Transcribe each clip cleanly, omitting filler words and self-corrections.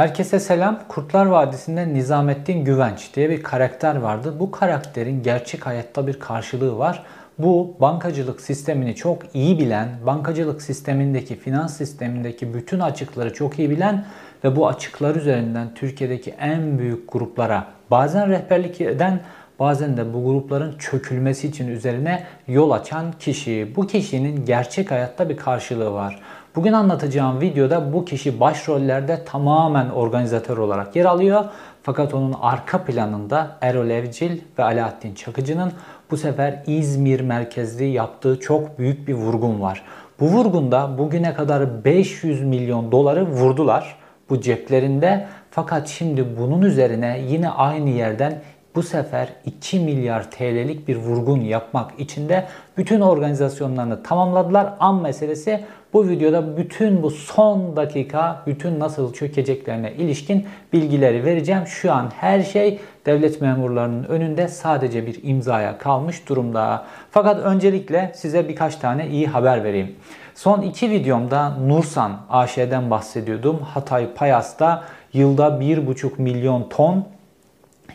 Herkese selam. Kurtlar Vadisi'nde Nizamettin Güvenç diye bir karakter vardı. Bu karakterin gerçek hayatta bir karşılığı var. Bu bankacılık sistemini çok iyi bilen, bankacılık sistemindeki, finans sistemindeki bütün açıkları çok iyi bilen ve bu açıklar üzerinden Türkiye'deki en büyük gruplara bazen rehberlik eden, bazen de bu grupların çökülmesi için üzerine yol açan kişi. Bu kişinin gerçek hayatta bir karşılığı var. Bugün anlatacağım videoda bu kişi başrollerde tamamen organizatör olarak yer alıyor. Fakat onun arka planında Erol Evcil ve Alaattin Çakıcı'nın bu sefer İzmir merkezli yaptığı çok büyük bir vurgun var. Bu vurgunda bugüne kadar 500 milyon doları vurdular bu ceplerinde. Fakat şimdi bunun üzerine yine aynı yerden bu sefer 2 milyar TL'lik bir vurgun yapmak için de bütün organizasyonlarını tamamladılar. An meselesi bu videoda bütün bu son dakika, bütün nasıl çökeceklerine ilişkin bilgileri vereceğim. Şu an her şey devlet memurlarının önünde sadece bir imzaya kalmış durumda. Fakat öncelikle size birkaç tane iyi haber vereyim. Son iki videomda Nursan AŞ'den bahsediyordum. Hatay Payas'ta yılda 1,5 milyon ton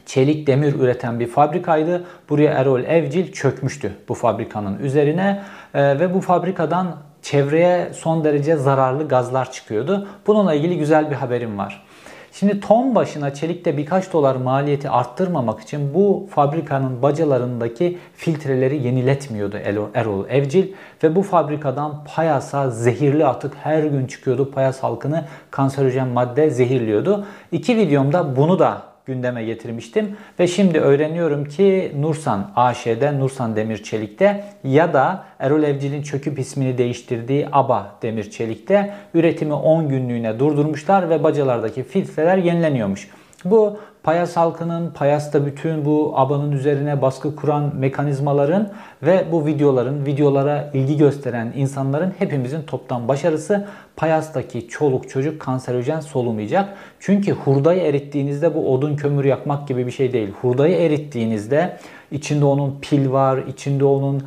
çelik demir üreten bir fabrikaydı. Buraya Erol Evcil çökmüştü bu fabrikanın üzerine ve bu fabrikadan çevreye son derece zararlı gazlar çıkıyordu. Bununla ilgili güzel bir haberim var. Şimdi ton başına çelikte birkaç dolar maliyeti arttırmamak için bu fabrikanın bacalarındaki filtreleri yeniletmiyordu Erol Evcil. Ve bu fabrikadan Payas'a zehirli atık her gün çıkıyordu. Payas halkını kanserojen madde zehirliyordu. İki videomda bunu da gündeme getirmiştim ve şimdi öğreniyorum ki Nursan AŞ'de, Nursan Demir Çelik'te ya da Erol Evcil'in çöküp ismini değiştirdiği Aba Demir Çelik'te üretimi 10 günlüğüne durdurmuşlar ve bacalardaki filtreler yenileniyormuş. Bu Payas halkının, Payas'ta bütün bu abanın üzerine baskı kuran mekanizmaların ve bu videolara ilgi gösteren insanların hepimizin toptan başarısı. Payas'taki çoluk çocuk kanserojen solumayacak. Çünkü hurdayı erittiğinizde bu odun kömür yakmak gibi bir şey değil. Hurdayı erittiğinizde içinde onun pil var, içinde onun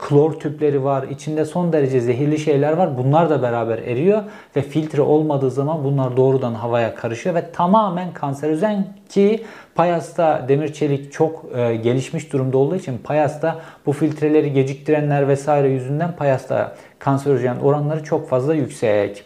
klor tüpleri var, içinde son derece zehirli şeyler var. Bunlar da beraber eriyor ve filtre olmadığı zaman bunlar doğrudan havaya karışıyor ve tamamen kanserojen. Ki Payas'ta demir çelik çok gelişmiş durumda olduğu için Payas'ta bu filtreleri geciktirenler vesaire yüzünden Payas'ta kanserojen oranları çok fazla yüksek.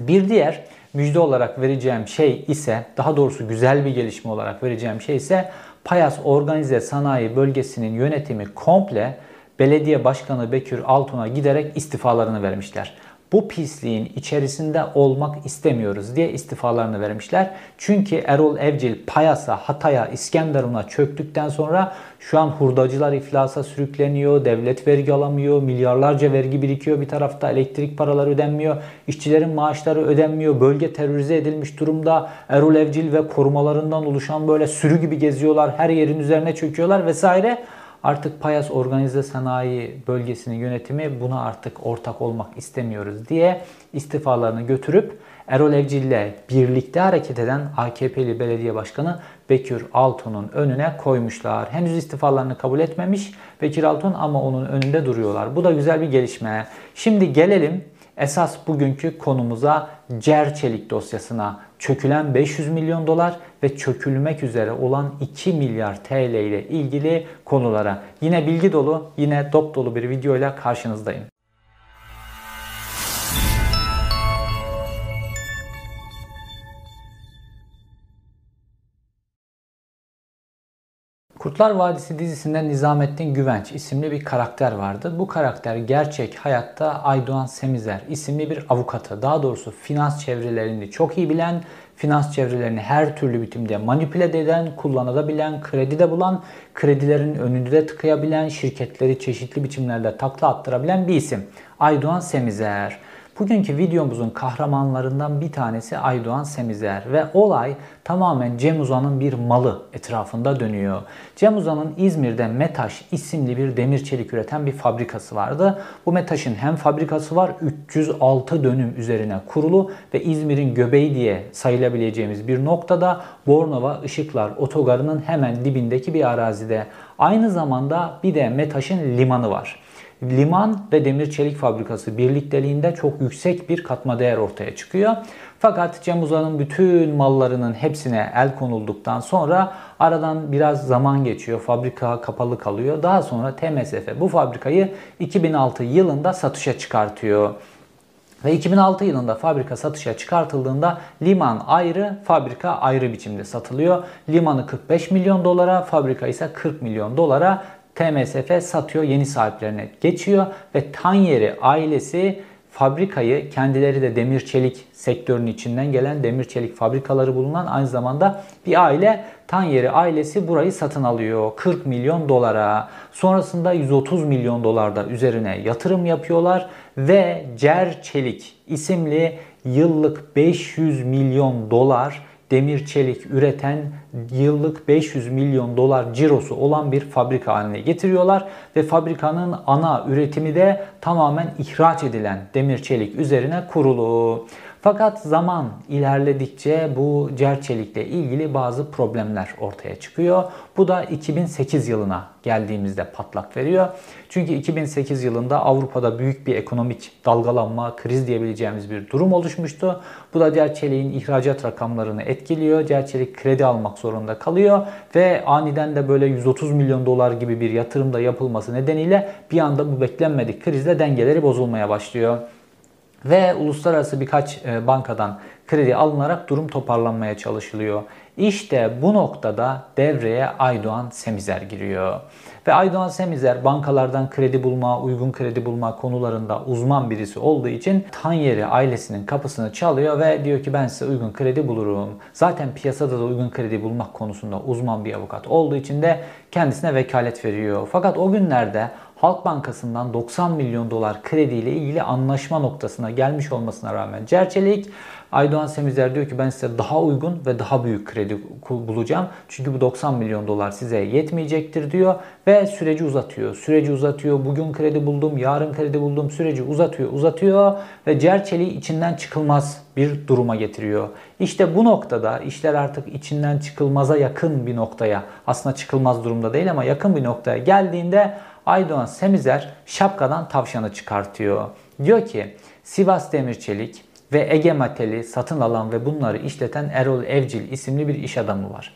Bir diğer müjde olarak vereceğim şey ise, daha doğrusu güzel bir gelişme olarak vereceğim şey ise Payas Organize Sanayi Bölgesi'nin yönetimi komple belediye başkanı Bekir Altun'a giderek istifalarını vermişler. Bu pisliğin içerisinde olmak istemiyoruz diye istifalarını vermişler. Çünkü Erol Evcil Payas'a, Hatay'a, İskenderun'a çöktükten sonra şu an hurdacılar iflasa sürükleniyor, devlet vergi alamıyor, milyarlarca vergi birikiyor. Bir tarafta elektrik paraları ödenmiyor, işçilerin maaşları ödenmiyor, bölge terörize edilmiş durumda. Erol Evcil ve korumalarından oluşan böyle sürü gibi geziyorlar, her yerin üzerine çöküyorlar vesaire. Artık Payas Organize Sanayi Bölgesi'nin yönetimi buna artık ortak olmak istemiyoruz diye istifalarını götürüp Erol Evcil ile birlikte hareket eden AKP'li belediye başkanı Bekir Altun'un önüne koymuşlar. Henüz istifalarını kabul etmemiş Bekir Altun ama onun önünde duruyorlar. Bu da güzel bir gelişme. Şimdi gelelim esas bugünkü konumuza, Cer Çelik dosyasına. Çökülen 500 milyon dolar ve çökülmek üzere olan 2 milyar TL ile ilgili konulara. Yine bilgi dolu, yine dop dolu bir videoyla karşınızdayım. Kurtlar Vadisi dizisinde Nizamettin Güvenç isimli bir karakter vardı. Bu karakter gerçek hayatta Aydoğan Semizler isimli bir avukatı, daha doğrusu finans çevrelerini çok iyi bilen, finans çevrelerini her türlü biçimde manipüle eden, kullanılabilen, kredi de bulan, kredilerin önünde de tıkayabilen, şirketleri çeşitli biçimlerde takla attırabilen bir isim. Aydoğan Semizler. Bugünkü videomuzun kahramanlarından bir tanesi Aydoğan Semizler ve olay tamamen Cem Uzan'ın bir malı etrafında dönüyor. Cem Uzan'ın İzmir'de METAŞ isimli bir demir çelik üreten bir fabrikası vardı. Bu METAŞ'ın hem fabrikası var, 306 dönüm üzerine kurulu ve İzmir'in göbeği diye sayılabileceğimiz bir noktada, Bornova Işıklar Otogarı'nın hemen dibindeki bir arazide. Aynı zamanda bir de METAŞ'ın limanı var. liman ve demir çelik fabrikası birlikteliğinde çok yüksek bir katma değer ortaya çıkıyor. Fakat Cem Uzan'ın bütün mallarının hepsine el konulduktan sonra aradan biraz zaman geçiyor. Fabrika kapalı kalıyor. Daha sonra TMSF bu fabrikayı 2006 yılında satışa çıkartıyor. Ve 2006 yılında fabrika satışa çıkartıldığında liman ayrı, fabrika ayrı biçimde satılıyor. Limanı 45 milyon dolara, fabrika ise 40 milyon dolara TMSF satıyor, yeni sahiplerine geçiyor ve Tanyeri ailesi fabrikayı, kendileri de demir çelik sektörünün içinden gelen, demir çelik fabrikaları bulunan aynı zamanda bir aile, Tanyeri ailesi burayı satın alıyor 40 milyon dolara. Sonrasında 130 milyon dolar da üzerine yatırım yapıyorlar ve Cer Çelik isimli yıllık 500 milyon dolar demir çelik üreten, yıllık 500 milyon dolar cirosu olan bir fabrika haline getiriyorlar ve fabrikanın ana üretimi de tamamen ihraç edilen demir çelik üzerine kurulu. Fakat zaman ilerledikçe bu Cer Çelik'le ilgili bazı problemler ortaya çıkıyor. Bu da 2008 yılına geldiğimizde patlak veriyor. Çünkü 2008 yılında Avrupa'da büyük bir ekonomik dalgalanma, kriz diyebileceğimiz bir durum oluşmuştu. Bu da Cer Çelik'in ihracat rakamlarını etkiliyor. Cer Çelik kredi almak zorunda kalıyor ve aniden de böyle 130 milyon dolar gibi bir yatırım da yapılması nedeniyle bir anda bu beklenmedik krizle dengeleri bozulmaya başlıyor. Ve uluslararası birkaç bankadan kredi alınarak durum toparlanmaya çalışılıyor. İşte bu noktada devreye Aydoğan Semizler giriyor. Ve Aydoğan Semizler bankalardan kredi bulma, uygun kredi bulma konularında uzman birisi olduğu için Tanyeri ailesinin kapısını çalıyor ve diyor ki ben size uygun kredi bulurum. Zaten piyasada da uygun kredi bulmak konusunda uzman bir avukat olduğu için de kendisine vekalet veriyor. Fakat o günlerde Halk Bankası'ndan 90 milyon dolar krediyle ilgili anlaşma noktasına gelmiş olmasına rağmen Cer Çelik, Aydoğan Semizler diyor ki ben size daha uygun ve daha büyük kredi bulacağım. Çünkü bu 90 milyon dolar size yetmeyecektir diyor ve süreci uzatıyor. Bugün kredi buldum, yarın kredi buldum, süreci uzatıyor ve Cer Çelik'i içinden çıkılmaz bir duruma getiriyor. İşte bu noktada işler artık içinden çıkılmaza yakın bir noktaya, aslında çıkılmaz durumda değil ama yakın bir noktaya geldiğinde Aydoğan Semizler şapkadan tavşanı çıkartıyor. Diyor ki Sivas Demirçelik ve Ege Metal'i satın alan ve bunları işleten Erol Evcil isimli bir iş adamı var.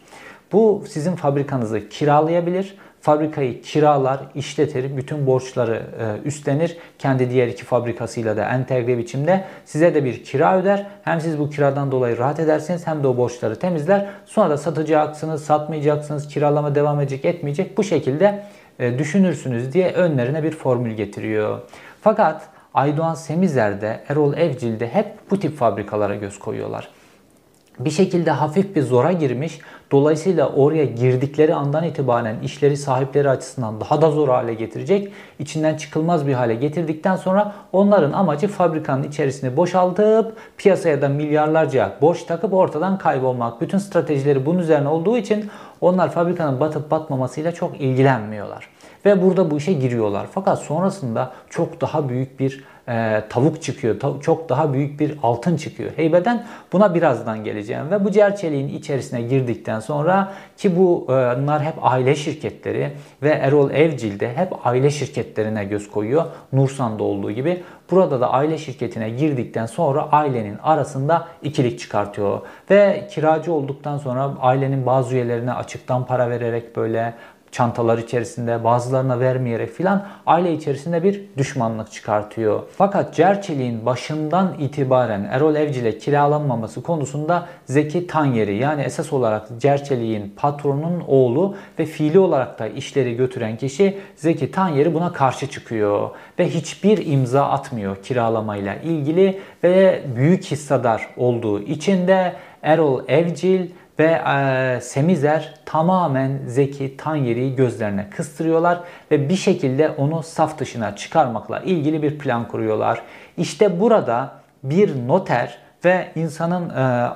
Bu sizin fabrikanızı kiralayabilir. Fabrikayı kiralar, işletir, bütün borçları üstlenir. Kendi diğer iki fabrikasıyla da entegre biçimde size de bir kira öder. Hem siz bu kiradan dolayı rahat edersiniz hem de o borçları temizler. Sonra da satacaksınız, satmayacaksınız, kiralama devam edecek, etmeyecek, bu şekilde düşünürsünüz diye önlerine bir formül getiriyor. Fakat Aydoğan Semizler'de, Erol Evcil'de hep bu tip fabrikalara göz koyuyorlar. Bir şekilde hafif bir zora girmiş, dolayısıyla oraya girdikleri andan itibaren işleri sahipleri açısından daha da zor hale getirecek, içinden çıkılmaz bir hale getirdikten sonra onların amacı fabrikanın içerisini boşaltıp piyasaya da milyarlarca borç takıp ortadan kaybolmak. Bütün stratejileri bunun üzerine olduğu için onlar fabrikanın batıp batmamasıyla çok ilgilenmiyorlar. Ve burada bu işe giriyorlar. Fakat sonrasında çok daha büyük bir tavuk çıkıyor. Çok daha büyük bir altın çıkıyor heybeden. Buna birazdan geleceğim. Ve bu Cer Çelik'in içerisine girdikten sonra ki bunlar hep aile şirketleri ve Erol Evcil de hep aile şirketlerine göz koyuyor. Nursan'da olduğu gibi. Burada da aile şirketine girdikten sonra ailenin arasında ikilik çıkartıyor. Ve kiracı olduktan sonra ailenin bazı üyelerine açıktan para vererek böyle çantalar içerisinde, bazılarına vermeyerek filan aile içerisinde bir düşmanlık çıkartıyor. Fakat Cer Çelik'in başından itibaren Erol Evcil'e kiralanmaması konusunda Zeki Tanyeri, yani esas olarak Cer Çelik'in patronunun oğlu ve fiili olarak da işleri götüren kişi Zeki Tanyeri, buna karşı çıkıyor ve hiçbir imza atmıyor kiralamayla ilgili ve büyük hissedar olduğu için de Erol Evcil ve Semizler tamamen Zeki Tanyeri'yi gözlerine kıstırıyorlar ve bir şekilde onu saf dışına çıkarmakla ilgili bir plan kuruyorlar. İşte burada bir noter ve insanın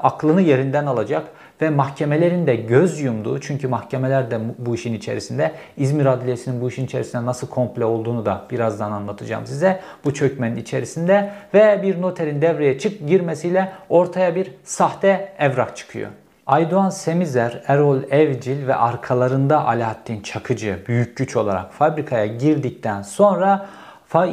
aklını yerinden alacak ve mahkemelerin de göz yumduğu, çünkü mahkemeler de bu işin içerisinde, İzmir Adliyesi'nin bu işin içerisinde nasıl komple olduğunu da birazdan anlatacağım size, bu çökmenin içerisinde ve bir noterin devreye girmesiyle ortaya bir sahte evrak çıkıyor. Aydoğan Semizler, Erol Evcil ve arkalarında Alaattin Çakıcı büyük güç olarak fabrikaya girdikten sonra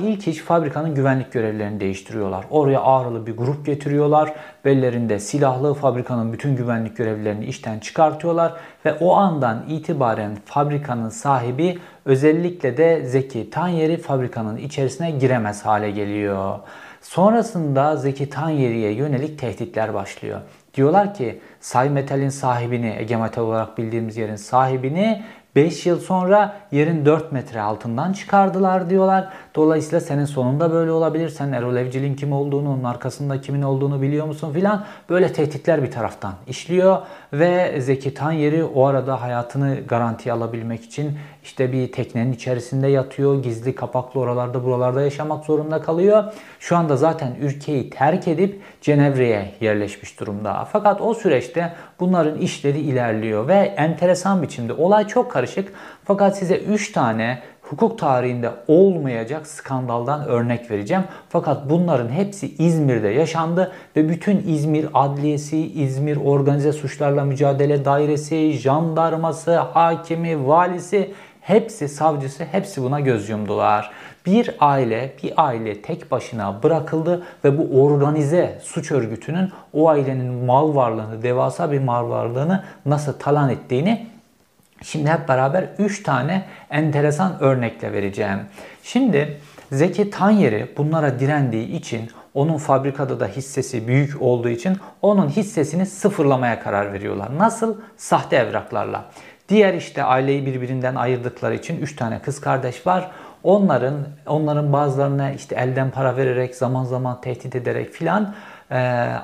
İlk iş fabrikanın güvenlik görevlilerini değiştiriyorlar. Oraya ağırlı bir grup getiriyorlar. Bellerinde silahlı, fabrikanın bütün güvenlik görevlilerini işten çıkartıyorlar. Ve o andan itibaren fabrikanın sahibi, özellikle de Zeki Tanyeri, fabrikanın içerisine giremez hale geliyor. Sonrasında Zeki Tanyeri'ye yönelik tehditler başlıyor. Diyorlar ki Say Metal'in sahibini, Ege Metal olarak bildiğimiz yerin sahibini 5 yıl sonra yerin 4 metre altından çıkardılar diyorlar. Dolayısıyla senin sonunda böyle olabilir. Sen Erol Evcil'in kim olduğunu, onun arkasında kimin olduğunu biliyor musun filan. Böyle tehditler bir taraftan işliyor. Ve Zeki Tanyeri o arada hayatını garantiye alabilmek için işte bir teknenin içerisinde yatıyor. Gizli kapaklı oralarda buralarda yaşamak zorunda kalıyor. Şu anda zaten ülkeyi terk edip Cenevre'ye yerleşmiş durumda. Fakat o süreçte bunların işleri ilerliyor. Ve enteresan biçimde olay çok karışık. Fakat size 3 tane hukuk tarihinde olmayacak skandaldan örnek vereceğim. Fakat bunların hepsi İzmir'de yaşandı ve bütün İzmir Adliyesi, İzmir Organize Suçlarla Mücadele Dairesi, jandarması, hakimi, valisi, hepsi, savcısı, hepsi buna göz yumdular. Bir aile tek başına bırakıldı ve bu organize suç örgütünün o ailenin mal varlığını, devasa bir mal varlığını nasıl talan ettiğini şimdi hep beraber 3 tane enteresan örnekle vereceğim. Şimdi Zeki Tanyeri bunlara direndiği için, onun fabrikada da hissesi büyük olduğu için onun hissesini sıfırlamaya karar veriyorlar. Nasıl? Sahte evraklarla. Diğer işte aileyi birbirinden ayırdıkları için 3 tane kız kardeş var. Onların bazılarına işte elden para vererek, zaman zaman tehdit ederek filan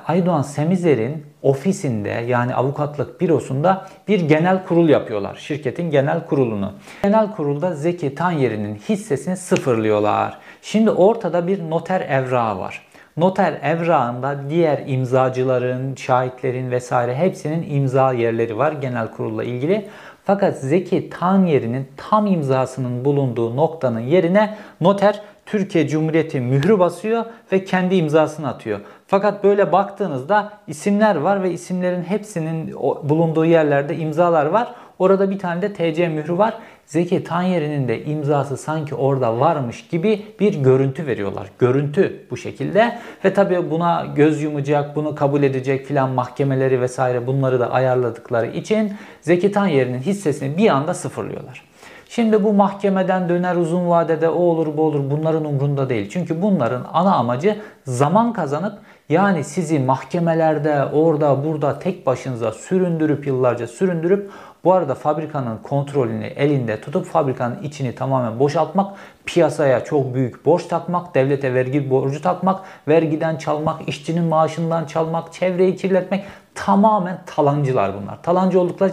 Aydoğan Semizler'in ofisinde, yani avukatlık bürosunda bir genel kurul yapıyorlar. Şirketin genel kurulunu. Genel kurulda Zeki Tanyeri'nin hissesini sıfırlıyorlar. Şimdi ortada bir noter evrağı var. Noter evrağında diğer imzacıların, şahitlerin vesaire hepsinin imza yerleri var genel kurulla ilgili. Fakat Zeki Tanyeri'nin tam imzasının bulunduğu noktanın yerine noter Türkiye Cumhuriyeti mührü basıyor ve kendi imzasını atıyor. Fakat böyle baktığınızda isimler var ve isimlerin hepsinin bulunduğu yerlerde imzalar var. Orada bir tane de TC mührü var. Zeki Tanyeri'nin de imzası sanki orada varmış gibi bir görüntü veriyorlar. Görüntü bu şekilde ve tabii buna göz yumacak, bunu kabul edecek filan mahkemeleri vesaire, bunları da ayarladıkları için Zeki Tanyeri'nin hissesini bir anda sıfırlıyorlar. Şimdi bu mahkemeden döner, uzun vadede o olur bu olur, bunların umrunda değil. Çünkü bunların ana amacı zaman kazanıp, yani sizi mahkemelerde orada burada tek başınıza süründürüp, yıllarca süründürüp, bu arada fabrikanın kontrolünü elinde tutup fabrikanın içini tamamen boşaltmak, piyasaya çok büyük borç takmak, devlete vergi borcu takmak, vergiden çalmak, işçinin maaşından çalmak, çevreyi kirletmek, tamamen talancılar bunlar. Talancı oldukları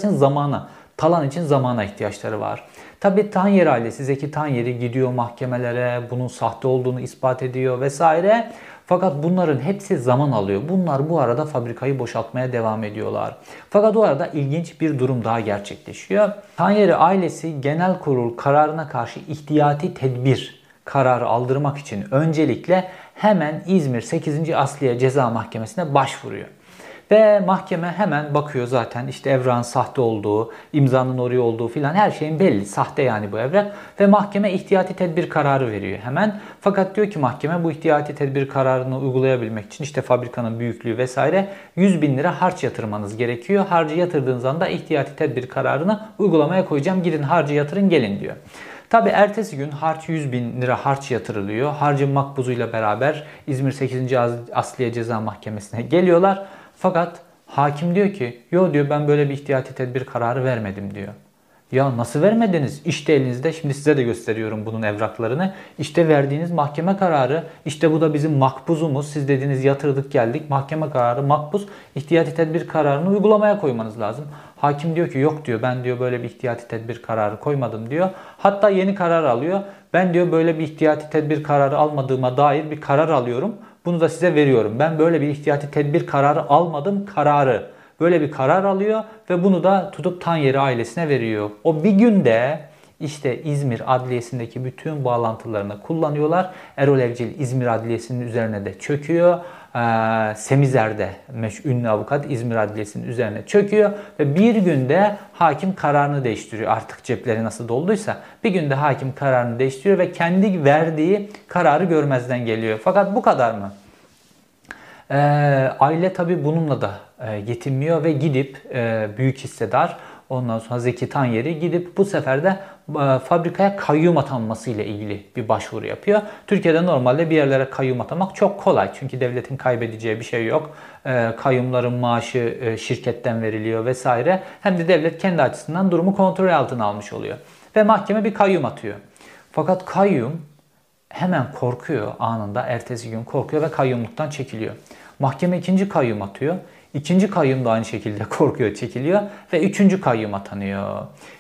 için zamana ihtiyaçları var. Tabii Tanyeri ailesi, Zeki Tanyeri gidiyor mahkemelere, bunun sahte olduğunu ispat ediyor vesaire. Fakat bunların hepsi zaman alıyor. Bunlar bu arada fabrikayı boşaltmaya devam ediyorlar. Fakat o arada ilginç bir durum daha gerçekleşiyor. Tanyeri ailesi genel kurul kararına karşı ihtiyati tedbir kararı aldırmak için öncelikle hemen İzmir 8. Asliye Ceza Mahkemesi'ne başvuruyor. Ve mahkeme hemen bakıyor, zaten işte evrağın sahte olduğu, imzanın oraya olduğu filan her şeyin belli. Sahte yani bu evrak. Ve mahkeme ihtiyati tedbir kararı veriyor hemen. Fakat diyor ki mahkeme, bu ihtiyati tedbir kararını uygulayabilmek için işte fabrikanın büyüklüğü vesaire 100.000 lira harç yatırmanız gerekiyor. Harcı yatırdığınız anda ihtiyati tedbir kararını uygulamaya koyacağım. Gidin harcı yatırın gelin diyor. Tabi ertesi gün harç 100.000 lira harç yatırılıyor. Harcın makbuzuyla beraber İzmir 8. Asliye Ceza Mahkemesi'ne geliyorlar. Fakat hakim diyor ki, yo diyor, ben böyle bir ihtiyati tedbir kararı vermedim diyor. Ya nasıl vermediniz? İşte elinizde, şimdi size de gösteriyorum bunun evraklarını. İşte verdiğiniz mahkeme kararı, işte bu da bizim makbuzumuz. Siz dediniz yatırdık geldik, mahkeme kararı makbuz, ihtiyati tedbir kararını uygulamaya koymanız lazım. Hakim diyor ki yok diyor, ben diyor böyle bir ihtiyati tedbir kararı koymadım diyor. Hatta yeni karar alıyor. Ben diyor böyle bir ihtiyati tedbir kararı almadığıma dair bir karar alıyorum. Bunu da size veriyorum. Ben böyle bir ihtiyati tedbir kararı almadım kararı. Böyle bir karar alıyor ve bunu da tutup Tanyeri ailesine veriyor. O bir günde işte İzmir Adliyesi'ndeki bütün bağlantılarını kullanıyorlar. Erol Evcil İzmir Adliyesi'nin üzerine de çöküyor. Semizer'de ünlü avukat İzmir Adliyesi'nin üzerine çöküyor ve bir günde hakim kararını değiştiriyor. Artık cepleri nasıl dolduysa bir günde hakim kararını değiştiriyor ve kendi verdiği kararı görmezden geliyor. Fakat bu kadar mı? Aile tabii bununla da yetinmiyor ve gidip büyük hissedar, ondan sonra Zeki Tanyeri gidip bu sefer de fabrikaya kayyum atanması ile ilgili bir başvuru yapıyor. Türkiye'de normalde bir yerlere kayyum atamak çok kolay. Çünkü devletin kaybedeceği bir şey yok. Kayyumların maaşı şirketten veriliyor vesaire. Hem de devlet kendi açısından durumu kontrol altına almış oluyor. Ve mahkeme bir kayyum atıyor. Fakat kayyum hemen korkuyor anında. Ertesi gün korkuyor ve kayyumluktan çekiliyor. Mahkeme ikinci kayyum atıyor. İkinci kayyum da aynı şekilde korkuyor, çekiliyor ve üçüncü kayyum atanıyor.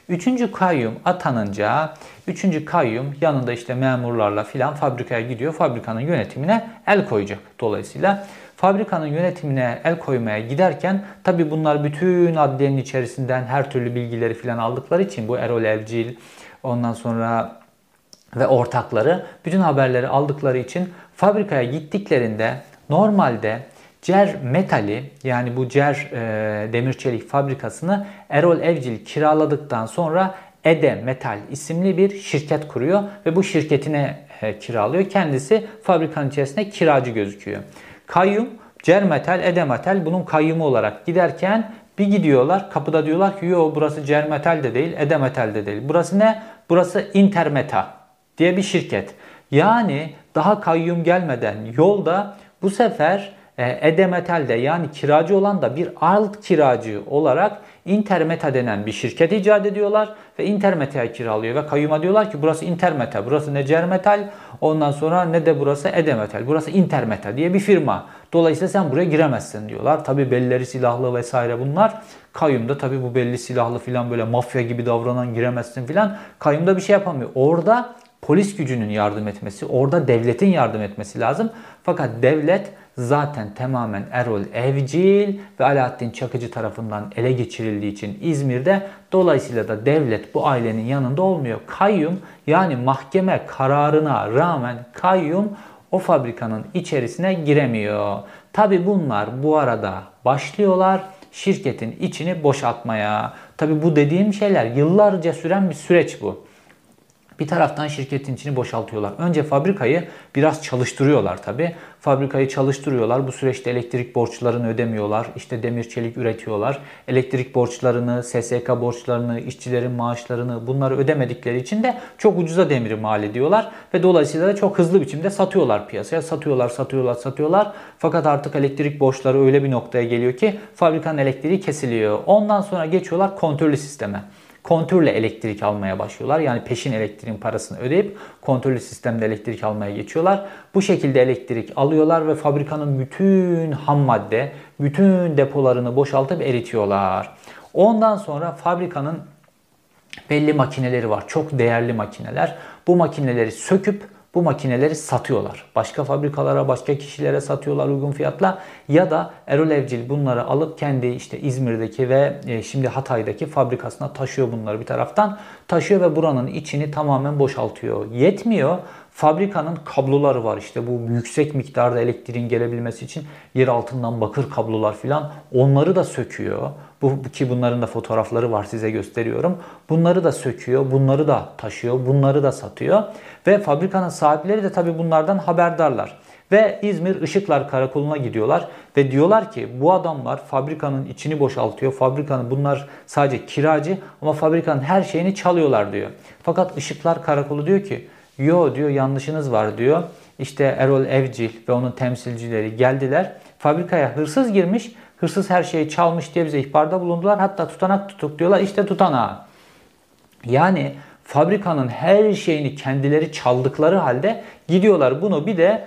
Üçüncü kayyum atanınca, üçüncü kayyum yanında işte memurlarla filan fabrikaya gidiyor. Fabrikanın yönetimine el koyacak. Dolayısıyla fabrikanın yönetimine el koymaya giderken tabii bunlar bütün adliyenin içerisinden her türlü bilgileri filan aldıkları için bu Erol Evcil, ondan sonra ve ortakları bütün haberleri aldıkları için fabrikaya gittiklerinde normalde Cer Metal'i, yani bu Cer Demir Çelik fabrikasını Erol Evcil kiraladıktan sonra Ege Metal isimli bir şirket kuruyor ve bu şirketine kiralıyor. Kendisi fabrikanın içerisinde kiracı gözüküyor. Kayyum, Cer Metal, Ege Metal bunun kayyumu olarak giderken bir gidiyorlar, kapıda diyorlar ki yo, burası Cer Metal de değil, Ege Metal de değil. Burası ne? Burası Intermeta diye bir şirket. Yani daha kayyum gelmeden yolda bu sefer Ege Metal'de, yani kiracı olan da bir alt kiracı olarak Intermeta denen bir şirket icat ediyorlar ve Intermeta'ya kiralıyor ve kayyuma diyorlar ki burası Intermeta, burası ne Cer Metal, ondan sonra ne de burası Ege Metal, burası Intermeta diye bir firma. Dolayısıyla sen buraya giremezsin diyorlar. Tabi belleri silahlı vesaire bunlar. Kayyumda tabi bu belli silahlı filan böyle mafya gibi davranan giremezsin filan. Kayyumda bir şey yapamıyor. Orada polis gücünün yardım etmesi, orada devletin yardım etmesi lazım. Fakat devlet zaten tamamen Erol Evcil ve Alaattin Çakıcı tarafından ele geçirildiği için İzmir'de, dolayısıyla da devlet bu ailenin yanında olmuyor. Kayyum, yani mahkeme kararına rağmen kayyum o fabrikanın içerisine giremiyor. Tabi bunlar bu arada başlıyorlar şirketin içini boşaltmaya. Tabi bu dediğim şeyler yıllarca süren bir süreç bu. Bir taraftan şirketin içini boşaltıyorlar. Önce fabrikayı biraz çalıştırıyorlar tabii. Fabrikayı çalıştırıyorlar. Bu süreçte elektrik borçlarını ödemiyorlar. İşte demir çelik üretiyorlar. Elektrik borçlarını, SSK borçlarını, işçilerin maaşlarını, bunları ödemedikleri için de çok ucuza demiri mal ediyorlar. Ve dolayısıyla da çok hızlı biçimde satıyorlar piyasaya. Satıyorlar. Fakat artık elektrik borçları öyle bir noktaya geliyor ki fabrikanın elektriği kesiliyor. Ondan sonra geçiyorlar kontrollü sisteme. Kontörle elektrik almaya başlıyorlar. Yani peşin elektriğin parasını ödeyip kontörlü sistemde elektrik almaya geçiyorlar. Bu şekilde elektrik alıyorlar ve fabrikanın bütün ham madde, bütün depolarını boşaltıp eritiyorlar. Ondan sonra fabrikanın belli makineleri var. Çok değerli makineler. Bu makineleri söküp bu makineleri satıyorlar. Başka fabrikalara, başka kişilere satıyorlar uygun fiyatla. Ya da Erol Evcil bunları alıp kendi işte İzmir'deki ve şimdi Hatay'daki fabrikasına taşıyor bunları bir taraftan. Taşıyor ve buranın içini tamamen boşaltıyor. Yetmiyor. Fabrikanın kabloları var. İşte bu yüksek miktarda elektriğin gelebilmesi için yer altından bakır kablolar filan, onları da söküyor. Ki bunların da fotoğrafları var, size gösteriyorum. Bunları da söküyor, bunları da taşıyor, bunları da satıyor. Ve fabrikanın sahipleri de tabii bunlardan haberdarlar. Ve İzmir Işıklar Karakolu'na gidiyorlar ve diyorlar ki bu adamlar fabrikanın içini boşaltıyor. Fabrikanın, bunlar sadece kiracı ama fabrikanın her şeyini çalıyorlar diyor. Fakat Işıklar Karakolu diyor ki yo diyor, yanlışınız var diyor. İşte Erol Evcil ve onun temsilcileri geldiler. Fabrikaya hırsız girmiş, hırsız her şeyi çalmış diye bize ihbarda bulundular. Hatta tutanak tuttuk diyorlar. İşte tutanağı. Yani fabrikanın her şeyini kendileri çaldıkları halde gidiyorlar. Bunu bir de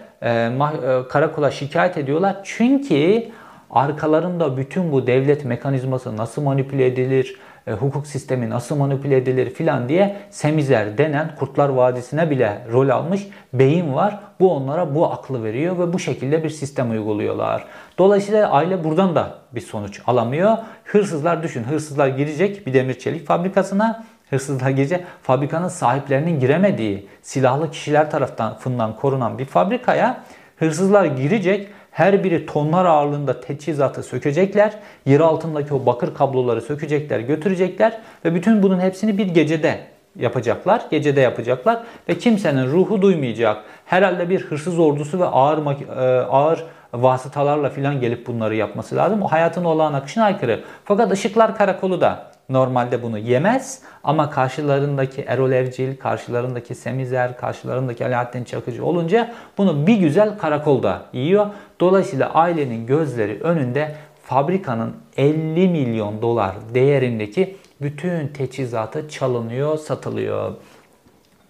karakola şikayet ediyorlar. Çünkü arkalarında bütün bu devlet mekanizması nasıl manipüle edilir, hukuk sistemi nasıl manipüle edilir filan diye Semizer denen Kurtlar Vadisi'ne bile rol almış beyin var. Bu onlara bu aklı veriyor ve bu şekilde bir sistem uyguluyorlar. Dolayısıyla aile buradan da bir sonuç alamıyor. Hırsızlar, düşün, hırsızlar girecek bir demir çelik fabrikasına. Hırsızlar girecek fabrikanın sahiplerinin giremediği, silahlı kişiler tarafından korunan bir fabrikaya hırsızlar girecek. Her biri tonlar ağırlığında teçhizatı sökecekler. Yer altındaki o bakır kabloları sökecekler, götürecekler ve bütün bunun hepsini bir gecede yapacaklar. Gecede yapacaklar ve kimsenin ruhu duymayacak. Herhalde bir hırsız ordusu ve ağır vasıtalarla filan gelip bunları yapması lazım. O hayatın olağan akışına aykırı. Fakat Işıklar Karakolu da normalde bunu yemez ama karşılarındaki Erol Evcil, karşılarındaki Semizer, karşılarındaki Alaattin Çakıcı olunca bunu bir güzel karakolda yiyor. Dolayısıyla ailenin gözleri önünde fabrikanın 50 milyon dolar değerindeki bütün teçhizatı çalınıyor, satılıyor.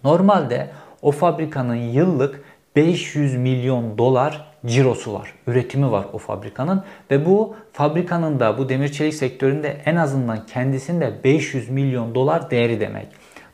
Normalde o fabrikanın yıllık 500 milyon dolar cirosu var, üretimi var o fabrikanın ve bu fabrikanın da bu demir çelik sektöründe en azından kendisinde 500 milyon dolar değeri demek.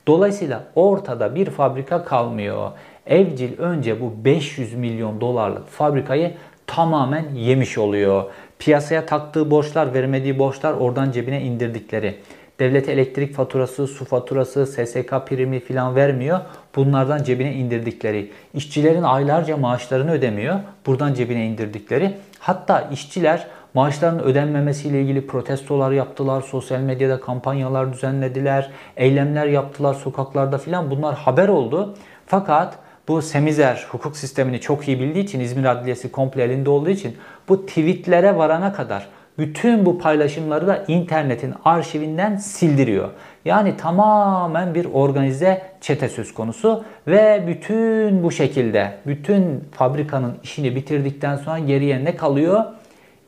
Dolayısıyla ortada bir fabrika kalmıyor. Evcil önce bu 500 milyon dolarlık fabrikayı tamamen yemiş oluyor. Piyasaya taktığı borçlar, vermediği borçlar, oradan cebine indirdikleri. Devlete elektrik faturası, su faturası, SSK primi filan vermiyor. Bunlardan cebine indirdikleri. İşçilerin aylarca maaşlarını ödemiyor. Buradan cebine indirdikleri. Hatta işçiler maaşlarının ödenmemesiyle ilgili protestolar yaptılar. Sosyal medyada kampanyalar düzenlediler. Eylemler yaptılar sokaklarda filan. Bunlar haber oldu. Fakat bu Semizer hukuk sistemini çok iyi bildiği için, İzmir Adliyesi komple elinde olduğu için bu tweetlere varana kadar bütün bu paylaşımları da internetin arşivinden sildiriyor. Yani tamamen bir organize çete söz konusu ve bütün bu şekilde bütün fabrikanın işini bitirdikten sonra geriye ne kalıyor?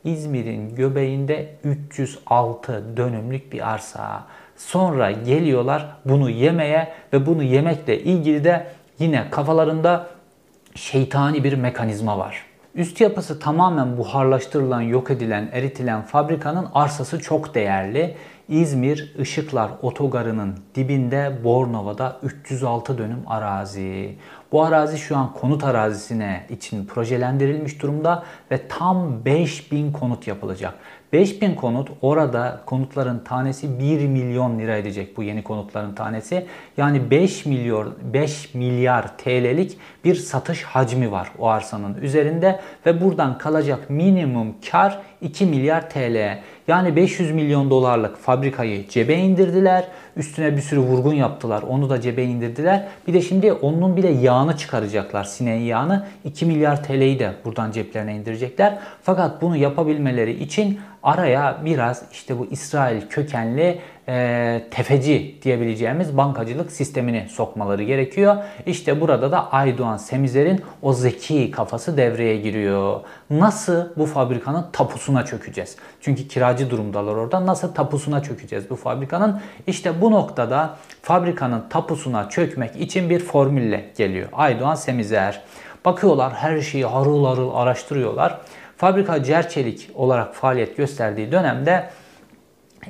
İzmir'in göbeğinde 306 dönümlük bir arsa. Sonra geliyorlar bunu yemeye ve bunu yemekle ilgili de yine kafalarında şeytani bir mekanizma var. Üst yapısı tamamen buharlaştırılan, yok edilen, eritilen fabrikanın arsası çok değerli. İzmir Işıklar Otogarı'nın dibinde Bornova'da 306 dönüm arazi. Bu arazi şu an konut arazisine için projelendirilmiş durumda ve tam 5000 konut yapılacak. 5000 konut, orada konutların tanesi 1 milyon lira edecek bu yeni konutların tanesi. Yani 5 milyar TL'lik bir satış hacmi var o arsanın üzerinde ve buradan kalacak minimum kar 2 milyar TL. Yani 500 milyon dolarlık fabrikayı cebe indirdiler. Üstüne bir sürü vurgun yaptılar. Onu da cebe indirdiler. Bir de şimdi onun bir de yağını çıkaracaklar. Sineğin yağını. 2 milyar TL'yi de buradan ceplerine indirecekler. Fakat bunu yapabilmeleri için araya biraz işte bu İsrail kökenli tefeci diyebileceğimiz bankacılık sistemini sokmaları gerekiyor. İşte burada da Aydoğan Semizler'in o zeki kafası devreye giriyor. Nasıl bu fabrikanın tapusuna çökeceğiz? Çünkü kiracı durumdalar orada. Nasıl tapusuna çökeceğiz bu fabrikanın? İşte bu noktada fabrikanın tapusuna çökmek için bir formülle geliyor Aydoğan Semizler. Bakıyorlar, her şeyi harıl harıl araştırıyorlar. Fabrika Cer Çelik olarak faaliyet gösterdiği dönemde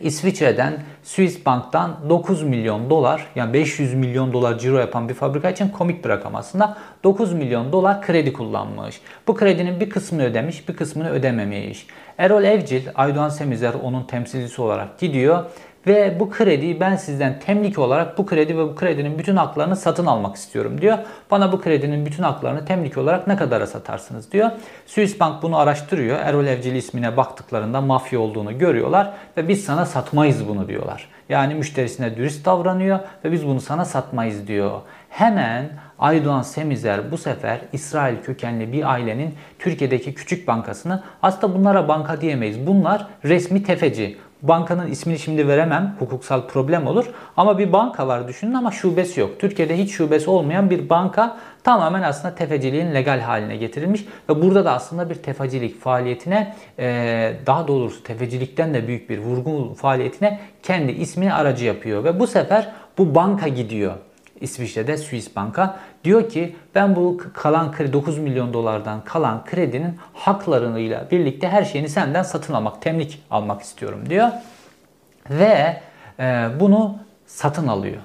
İsviçre'den, Swissbank'tan 9 milyon dolar, yani 500 milyon dolar ciro yapan bir fabrika için komik bir rakam aslında, 9 milyon dolar kredi kullanmış. Bu kredinin bir kısmını ödemiş, bir kısmını ödememiş. Erol Evcil, Aydoğan Semizler onun temsilcisi olarak gidiyor ve bu krediyi ben sizden temlik olarak bu kredi ve bu kredinin bütün haklarını satın almak istiyorum diyor. Bana bu kredinin bütün haklarını temlik olarak ne kadara satarsınız diyor. Swissbank bunu araştırıyor. Erol Evcil ismine baktıklarında mafya olduğunu görüyorlar ve biz sana satmayız bunu diyorlar. Yani müşterisine dürüst davranıyor ve biz bunu sana satmayız diyor. Hemen Aydoğan Semizler bu sefer İsrail kökenli bir ailenin Türkiye'deki küçük bankasını, aslında bunlara banka diyemeyiz. Bunlar resmi tefeci. Bankanın ismini şimdi veremem. Hukuksal problem olur. Ama bir banka var düşünün ama şubesi yok. Türkiye'de hiç şubesi olmayan bir banka tamamen aslında tefeciliğin legal haline getirilmiş. Ve burada da aslında bir tefecilik faaliyetine, daha doğrusu tefecilikten de büyük bir vurgun faaliyetine kendi ismini aracı yapıyor. Ve bu sefer bu banka gidiyor. İsviçre'de Swissbank'a diyor ki ben bu kalan kredi, 9 milyon dolardan kalan kredinin haklarıyla birlikte her şeyini senden satın almak, temlik almak istiyorum diyor. Ve bunu satın alıyor.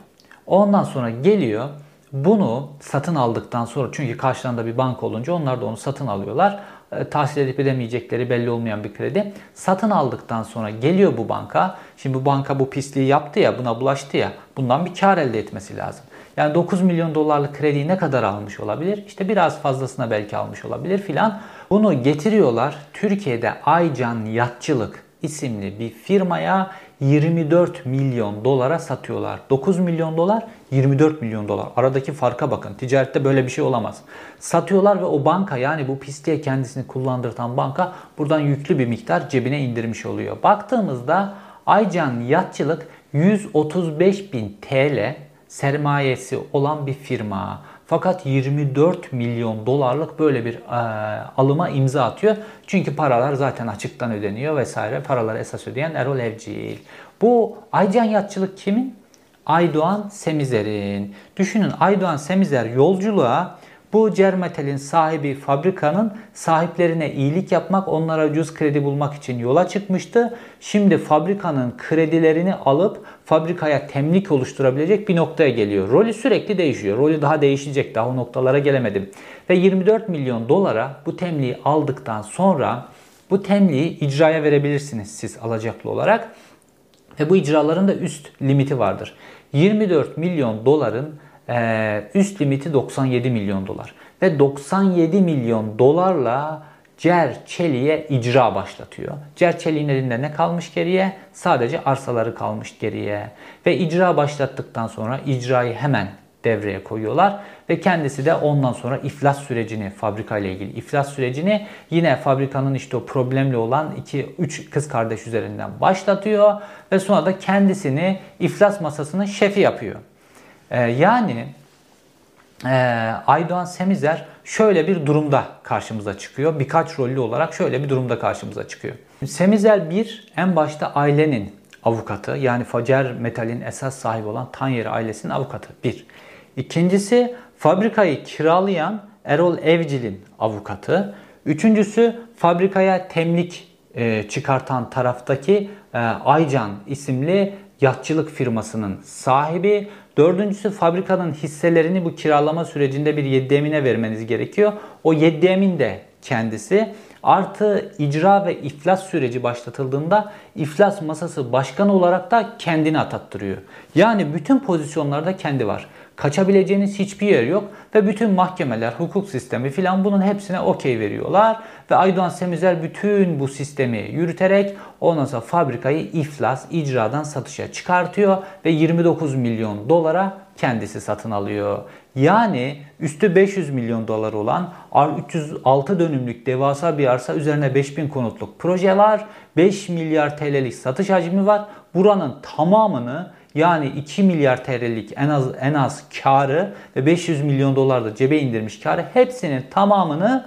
Ondan sonra geliyor, bunu satın aldıktan sonra, çünkü karşılarında bir banka olunca onlar da onu satın alıyorlar. Tahsil edip edemeyecekleri belli olmayan bir kredi. Satın aldıktan sonra geliyor bu banka. Şimdi bu banka bu pisliği yaptı ya, buna bulaştı ya, bundan bir kar elde etmesi lazım. Yani 9 milyon dolarlık krediyi ne kadar almış olabilir? İşte biraz fazlasına belki almış olabilir filan. Bunu getiriyorlar Türkiye'de Aycan Yatçılık isimli bir firmaya 24 milyon dolara satıyorlar. 9 milyon dolar, 24 milyon dolar. Aradaki farka bakın. Ticarette böyle bir şey olamaz. Satıyorlar ve o banka, yani bu pisliğe kendisini kullandırtan banka buradan yüklü bir miktar cebine indirmiş oluyor. Baktığımızda Aycan Yatçılık 135 bin TL sermayesi olan bir firma. Fakat 24 milyon dolarlık böyle bir alıma imza atıyor. Çünkü paralar zaten açıktan ödeniyor vesaire. Paraları esas ödeyen Erol Evcil. Bu Aycan Yatçılık kimin? Aydoğan Semizler'in. Düşünün, Aydoğan Semizler yolculuğa bu Cer Metal'in sahibi fabrikanın sahiplerine iyilik yapmak, onlara ucuz kredi bulmak için yola çıkmıştı. Şimdi fabrikanın kredilerini alıp fabrikaya temlik oluşturabilecek bir noktaya geliyor. Rolü sürekli değişiyor. Rolü daha değişecek. Daha o noktalara gelemedim. Ve 24 milyon dolara bu temliği aldıktan sonra bu temliği icraya verebilirsiniz siz alacaklı olarak. Ve bu icraların da üst limiti vardır. 24 milyon doların üst limiti 97 milyon dolar. Ve 97 milyon dolarla Cer Çelik'e icra başlatıyor. Cer Çelik'in elinde ne kalmış geriye? Sadece arsaları kalmış geriye. Ve icra başlattıktan sonra icrayı hemen devreye koyuyorlar. Ve kendisi de ondan sonra iflas sürecini, fabrikayla ilgili iflas sürecini yine fabrikanın işte o problemli olan 2-3 kız kardeş üzerinden başlatıyor. Ve sonra da kendisini iflas masasının şefi yapıyor. Yani Aydoğan Semizler şöyle bir durumda karşımıza çıkıyor. Birkaç rollü olarak şöyle bir durumda karşımıza çıkıyor. Semizler en başta ailenin avukatı, yani Cer Metal'in esas sahibi olan Tanyeri ailesinin avukatı. İkincisi fabrikayı kiralayan Erol Evcil'in avukatı. Üçüncüsü fabrikaya temlik çıkartan taraftaki Aycan isimli yatçılık firmasının sahibi. Dördüncüsü fabrikanın hisselerini bu kiralama sürecinde bir yeddiemine vermeniz gerekiyor. O yeddiemin de kendisi. Artı icra ve iflas süreci başlatıldığında iflas masası başkanı olarak da kendini atattırıyor. Yani bütün pozisyonlarda kendi var. Kaçabileceğiniz hiçbir yer yok. Ve bütün mahkemeler, hukuk sistemi filan bunun hepsine okey veriyorlar. Ve Aydoğan Semizler bütün bu sistemi yürüterek ondan sonra fabrikayı iflas, icradan satışa çıkartıyor. Ve 29 milyon dolara kendisi satın alıyor. Yani üstü 500 milyon dolar olan 306 dönümlük devasa bir arsa, üzerine 5000 konutluk proje var. 5 milyar TL'lik satış hacmi var. Buranın tamamını, yani 2 milyar TL'lik en az karı ve 500 milyon dolar da cebe indirmiş karı, hepsinin tamamını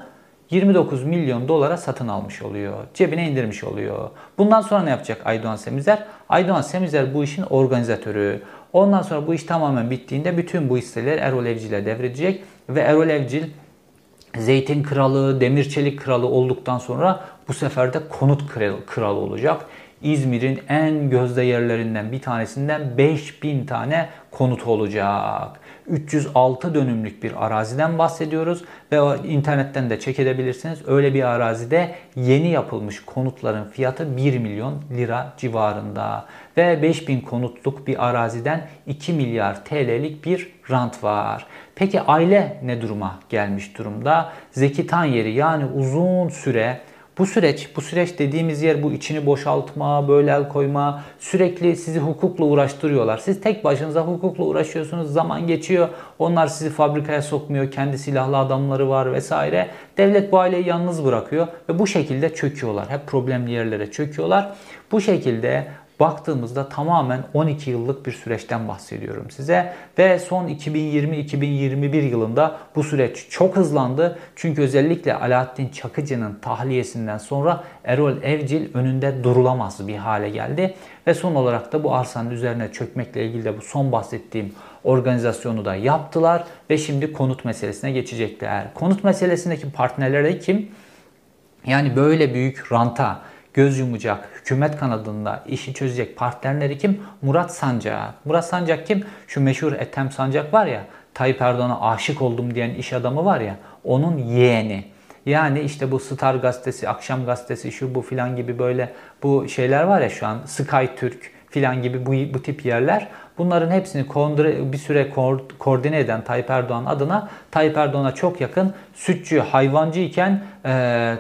29 milyon dolara satın almış oluyor. Cebine indirmiş oluyor. Bundan sonra ne yapacak Aydoğan Semizler? Aydoğan Semizler bu işin organizatörü. Ondan sonra bu iş tamamen bittiğinde bütün bu hisseleri Erol Evcil'e devredecek ve Erol Evcil Zeytin Kralı, Demir Çelik Kralı olduktan sonra bu sefer de Konut Kralı olacak. İzmir'in en gözde yerlerinden bir tanesinden 5000 tane konut olacak. 306 dönümlük bir araziden bahsediyoruz ve internetten de check edebilirsiniz. Öyle bir arazide yeni yapılmış konutların fiyatı 1 milyon lira civarında ve 5000 konutluk bir araziden 2 milyar TL'lik bir rant var. Peki aile ne duruma gelmiş durumda? Zeki Tanyeri, yani uzun süre bu süreç dediğimiz yer bu içini boşaltma, böyle el koyma, sürekli sizi hukukla uğraştırıyorlar. Siz tek başınıza hukukla uğraşıyorsunuz, zaman geçiyor. Onlar sizi fabrikaya sokmuyor, kendi silahlı adamları var vesaire. Devlet bu aileyi yalnız bırakıyor ve bu şekilde çöküyorlar. Hep problemli yerlere çöküyorlar. Bu şekilde baktığımızda tamamen 12 yıllık bir süreçten bahsediyorum size. Ve son 2020-2021 yılında bu süreç çok hızlandı. Çünkü özellikle Alaattin Çakıcı'nın tahliyesinden sonra Erol Evcil önünde durulamaz bir hale geldi. Ve son olarak da bu arsanın üzerine çökmekle ilgili de bu son bahsettiğim organizasyonu da yaptılar. Ve şimdi konut meselesine geçecekler. Konut meselesindeki partnerleri kim? Yani böyle büyük ranta göz yumacak, hükümet kanadında işi çözecek partnerleri kim? Murat Sancak. Murat Sancak kim? Şu meşhur Ethem Sancak var ya, Tayyip Erdoğan'a aşık oldum diyen iş adamı var ya, onun yeğeni. Yani işte bu Star gazetesi, Akşam gazetesi, şu bu filan gibi böyle bu şeyler var ya şu an, Sky Türk filan gibi bu tip yerler. Bunların hepsini bir süre koordine eden Tayyip Erdoğan adına, Tayyip Erdoğan'a çok yakın sütçü, hayvancı iken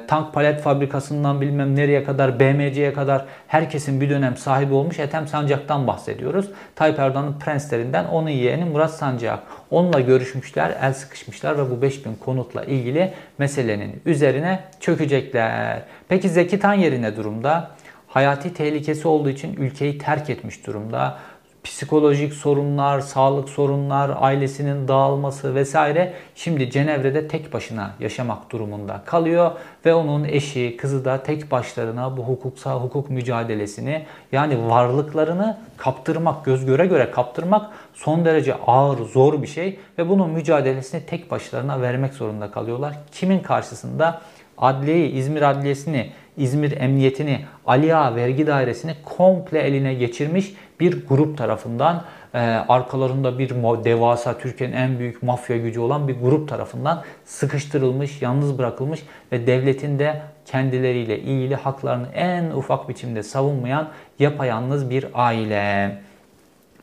tank palet fabrikasından bilmem nereye kadar, BMC'ye kadar herkesin bir dönem sahibi olmuş Ethem Sancak'tan bahsediyoruz. Tayyip Erdoğan'ın prenslerinden onun yeğeni Murat Sancak. Onunla görüşmüşler, el sıkışmışlar ve bu 5000 konutla ilgili meselenin üzerine çökecekler. Peki Zeki Tanyeri ne durumda? Hayati tehlikesi olduğu için ülkeyi terk etmiş durumda. Psikolojik sorunlar, sağlık sorunlar, ailesinin dağılması vesaire. Şimdi Cenevre'de tek başına yaşamak durumunda kalıyor ve onun eşi, kızı da tek başlarına bu hukuk mücadelesini, yani varlıklarını kaptırmak, göz göre göre kaptırmak son derece ağır, zor bir şey ve bunun mücadelesini tek başlarına vermek zorunda kalıyorlar. Kimin karşısında? Adliyeyi, İzmir Adliyesi'ni, İzmir Emniyetini, Aliağa Vergi Dairesi'ni komple eline geçirmiş bir grup tarafından, arkalarında bir devasa, Türkiye'nin en büyük mafya gücü olan bir grup tarafından sıkıştırılmış, yalnız bırakılmış ve devletin de kendileriyle ilgili haklarını en ufak biçimde savunmayan yapayalnız bir aile.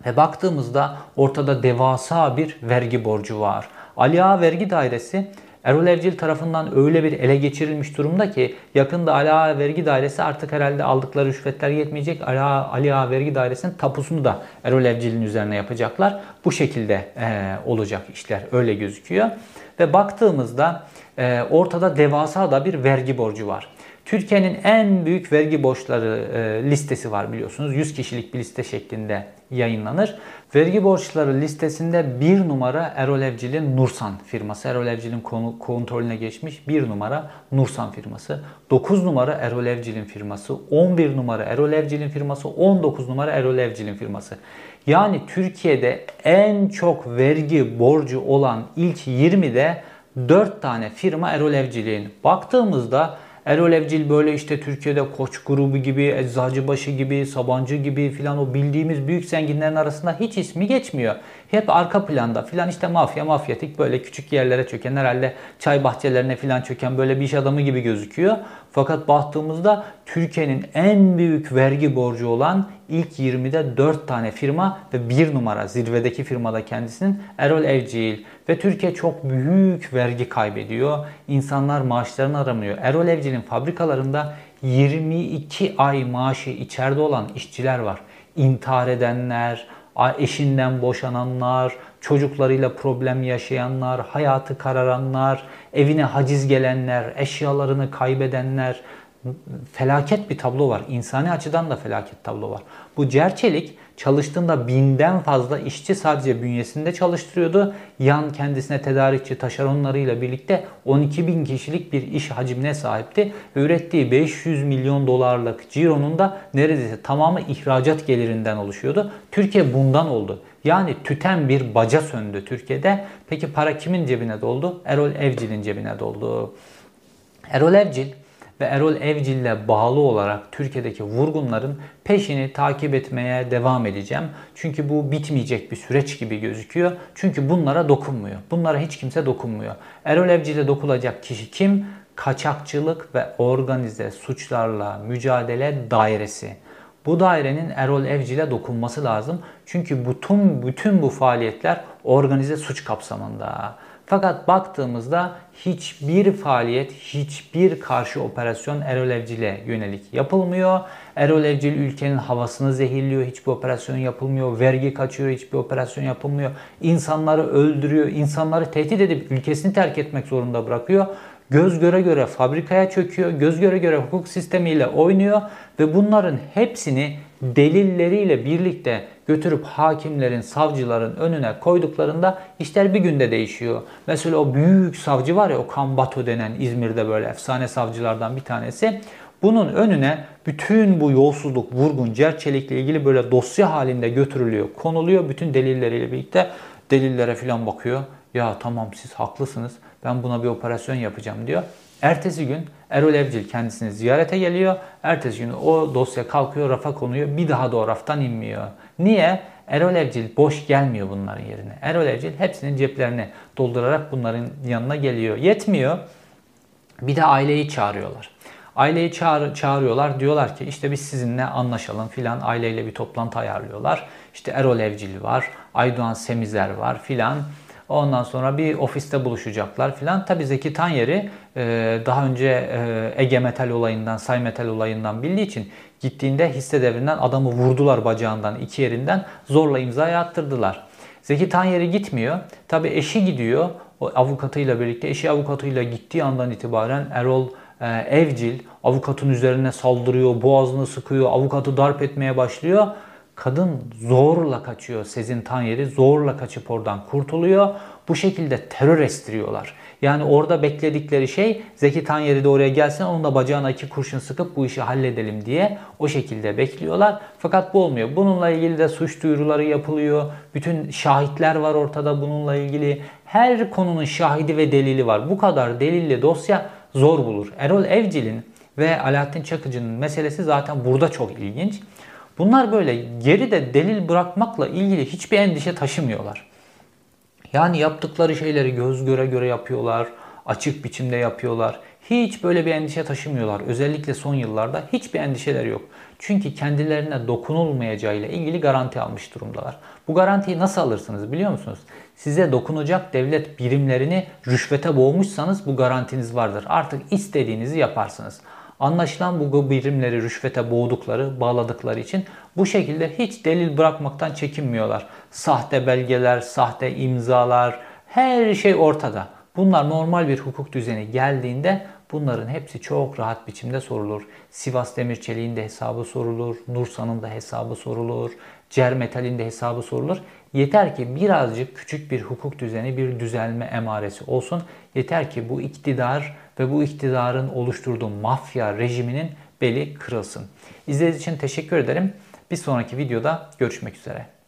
Ve baktığımızda ortada devasa bir vergi borcu var. Aliağa Vergi Dairesi Erol Evcil tarafından öyle bir ele geçirilmiş durumda ki yakında Aliağa Vergi Dairesi artık herhalde aldıkları rüşvetler yetmeyecek. Aliağa Vergi Dairesi'nin tapusunu da Erol Evcil'in üzerine yapacaklar. Bu şekilde olacak işler, öyle gözüküyor. Ve baktığımızda ortada devasa da bir vergi borcu var. Türkiye'nin en büyük vergi borçları listesi var biliyorsunuz. 100 kişilik bir liste şeklinde yayınlanır. Vergi borçları listesinde bir numara Erol Evcil'in Nursan firması. Erol Evcil'in kontrolüne geçmiş bir numara Nursan firması. 9 numara Erol Evcil'in firması. 11 numara Erol Evcil'in firması. 19 numara Erol Evcil'in firması. Yani Türkiye'de en çok vergi borcu olan ilk 20'de 4 tane firma Erol Evcil'in. Baktığımızda Erol Evcil böyle işte Türkiye'de Koç grubu gibi, Eczacıbaşı gibi, Sabancı gibi filan o bildiğimiz büyük zenginlerin arasında hiç ismi geçmiyor. Hep arka planda filan işte mafya, mafyatik böyle küçük yerlere çöken, herhalde çay bahçelerine filan çöken böyle bir iş adamı gibi gözüküyor. Fakat baktığımızda Türkiye'nin en büyük vergi borcu olan ilk 20'de 4 tane firma ve 1 numara zirvedeki firmada kendisinin Erol Evcil. Ve Türkiye çok büyük vergi kaybediyor. İnsanlar maaşlarını aramıyor. Erol Evcil'in fabrikalarında 22 ay maaşı içeride olan işçiler var. İntihar edenler, eşinden boşananlar, çocuklarıyla problem yaşayanlar, hayatı kararanlar, evine haciz gelenler, eşyalarını kaybedenler. Felaket bir tablo var. İnsani açıdan da felaket tablo var. Bu Cer Çelik çalıştığında 1000'den fazla işçi sadece bünyesinde çalıştırıyordu. Yan kendisine tedarikçi taşeronlarıyla birlikte 12.000 kişilik bir iş hacmine sahipti. Ürettiği 500 milyon dolarlık cironun da neredeyse tamamı ihracat gelirinden oluşuyordu. Türkiye bundan oldu. Yani tüten bir baca söndü Türkiye'de. Peki para kimin cebine doldu? Erol Evcil'in cebine doldu. Erol Evcil ve Erol Evcil'le bağlı olarak Türkiye'deki vurgunların peşini takip etmeye devam edeceğim. Çünkü bu bitmeyecek bir süreç gibi gözüküyor. Çünkü bunlara dokunmuyor. Bunlara hiç kimse dokunmuyor. Erol Evcil'e dokunulacak kişi kim? Kaçakçılık ve Organize Suçlarla Mücadele Dairesi. Bu dairenin Erol Evcil'e dokunması lazım. Çünkü bütün bu faaliyetler organize suç kapsamında. Fakat baktığımızda hiçbir faaliyet, hiçbir karşı operasyon Erol Evcil'e yönelik yapılmıyor. Erol Evcil ülkenin havasını zehirliyor, hiçbir operasyon yapılmıyor. Vergi kaçıyor, hiçbir operasyon yapılmıyor. İnsanları öldürüyor, insanları tehdit edip ülkesini terk etmek zorunda bırakıyor. Göz göre göre fabrikaya çöküyor, göz göre göre hukuk sistemiyle oynuyor ve bunların hepsini delilleriyle birlikte götürüp hakimlerin, savcıların önüne koyduklarında işler bir günde değişiyor. Mesela o büyük savcı var ya, o Kambato denen İzmir'de böyle efsane savcılardan bir tanesi. Bunun önüne bütün bu yolsuzluk, vurgun, Cer Çelik'le ilgili böyle dosya halinde götürülüyor, konuluyor. Bütün delilleriyle birlikte delillere filan bakıyor. Ya tamam, siz haklısınız, ben buna bir operasyon yapacağım diyor. Ertesi gün Erol Evcil kendisini ziyarete geliyor. Ertesi gün o dosya kalkıyor, rafa konuyor. Bir daha da o raftan inmiyor. Niye? Erol Evcil boş gelmiyor bunların yerine. Erol Evcil hepsinin ceplerini doldurarak bunların yanına geliyor. Yetmiyor. Bir de aileyi çağırıyorlar. Aileyi çağırıyorlar. Diyorlar ki işte biz sizinle anlaşalım filan. Aileyle bir toplantı ayarlıyorlar. İşte Erol Evcil var, Aydoğan Semizler var filan. Ondan sonra bir ofiste buluşacaklar filan. Tabii Zeki Tanyeri daha önce Ege Metal olayından, Say Metal olayından bildiği için gittiğinde hisse devrinden adamı vurdular bacağından, iki yerinden. Zorla imzaya attırdılar. Zeki Tanyeri gitmiyor. Tabii eşi gidiyor. O avukatıyla birlikte, eşi avukatıyla gittiği andan itibaren Erol Evcil avukatın üzerine saldırıyor, boğazını sıkıyor, avukatı darp etmeye başlıyor. Kadın zorla kaçıyor, Sezin Tanyeri zorla kaçıp oradan kurtuluyor. Bu şekilde terör estiriyorlar. Yani orada bekledikleri şey Zeki Tanyeri de oraya gelsin, onun da bacağına iki kurşun sıkıp bu işi halledelim diye o şekilde bekliyorlar. Fakat bu olmuyor. Bununla ilgili de suç duyuruları yapılıyor. Bütün şahitler var ortada bununla ilgili. Her konunun şahidi ve delili var. Bu kadar delille dosya zor bulur. Erol Evcil'in ve Alaattin Çakıcı'nın meselesi zaten burada çok ilginç. Bunlar böyle geride delil bırakmakla ilgili hiçbir endişe taşımıyorlar. Yani yaptıkları şeyleri göz göre göre yapıyorlar, açık biçimde yapıyorlar. Hiç böyle bir endişe taşımıyorlar. Özellikle son yıllarda hiçbir endişeleri yok. Çünkü kendilerine dokunulmayacağıyla ilgili garanti almış durumdalar. Bu garantiyi nasıl alırsınız biliyor musunuz? Size dokunacak devlet birimlerini rüşvete boğmuşsanız bu garantiniz vardır. Artık istediğinizi yaparsınız. Anlaşılan bu birimleri rüşvete boğdukları, bağladıkları için bu şekilde hiç delil bırakmaktan çekinmiyorlar. Sahte belgeler, sahte imzalar, her şey ortada. Bunlar normal bir hukuk düzeni geldiğinde bunların hepsi çok rahat biçimde sorulur. Sivas Demirçelik'in de hesabı sorulur, Nursan'ın da hesabı sorulur, Cer Metal'in de hesabı sorulur. Yeter ki birazcık küçük bir hukuk düzeni, bir düzelme emaresi olsun. Yeter ki bu iktidar ve bu iktidarın oluşturduğu mafya rejiminin beli kırılsın. İzlediğiniz için teşekkür ederim. Bir sonraki videoda görüşmek üzere.